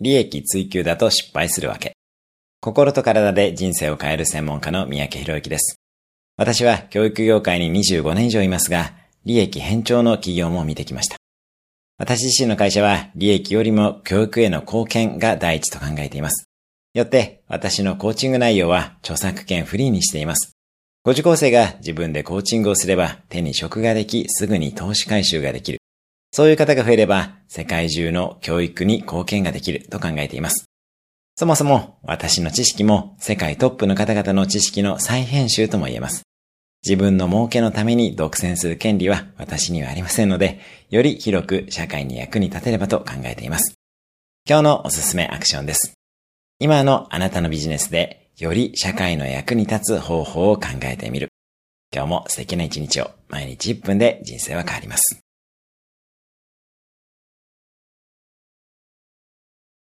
利益追求だと失敗するわけ。心と体で人生を変える専門家の三宅博之です。私は教育業界に25年以上いますが、利益偏重の企業も見てきました。私自身の会社は利益よりも教育への貢献が第一と考えています。よって私のコーチング内容は著作権フリーにしています。ご受講生が自分でコーチングをすれば手に職ができ、すぐに投資回収ができる。そういう方が増えれば世界中の教育に貢献ができると考えています。そもそも私の知識も世界トップの方々の知識の再編集とも言えます。自分の儲けのために独占する権利は私にはありませんので、より広く社会に役に立てればと考えています。今日のおすすめアクションです。今のあなたのビジネスでより社会の役に立つ方法を考えてみる。今日も素敵な一日を。毎日1分で人生は変わります。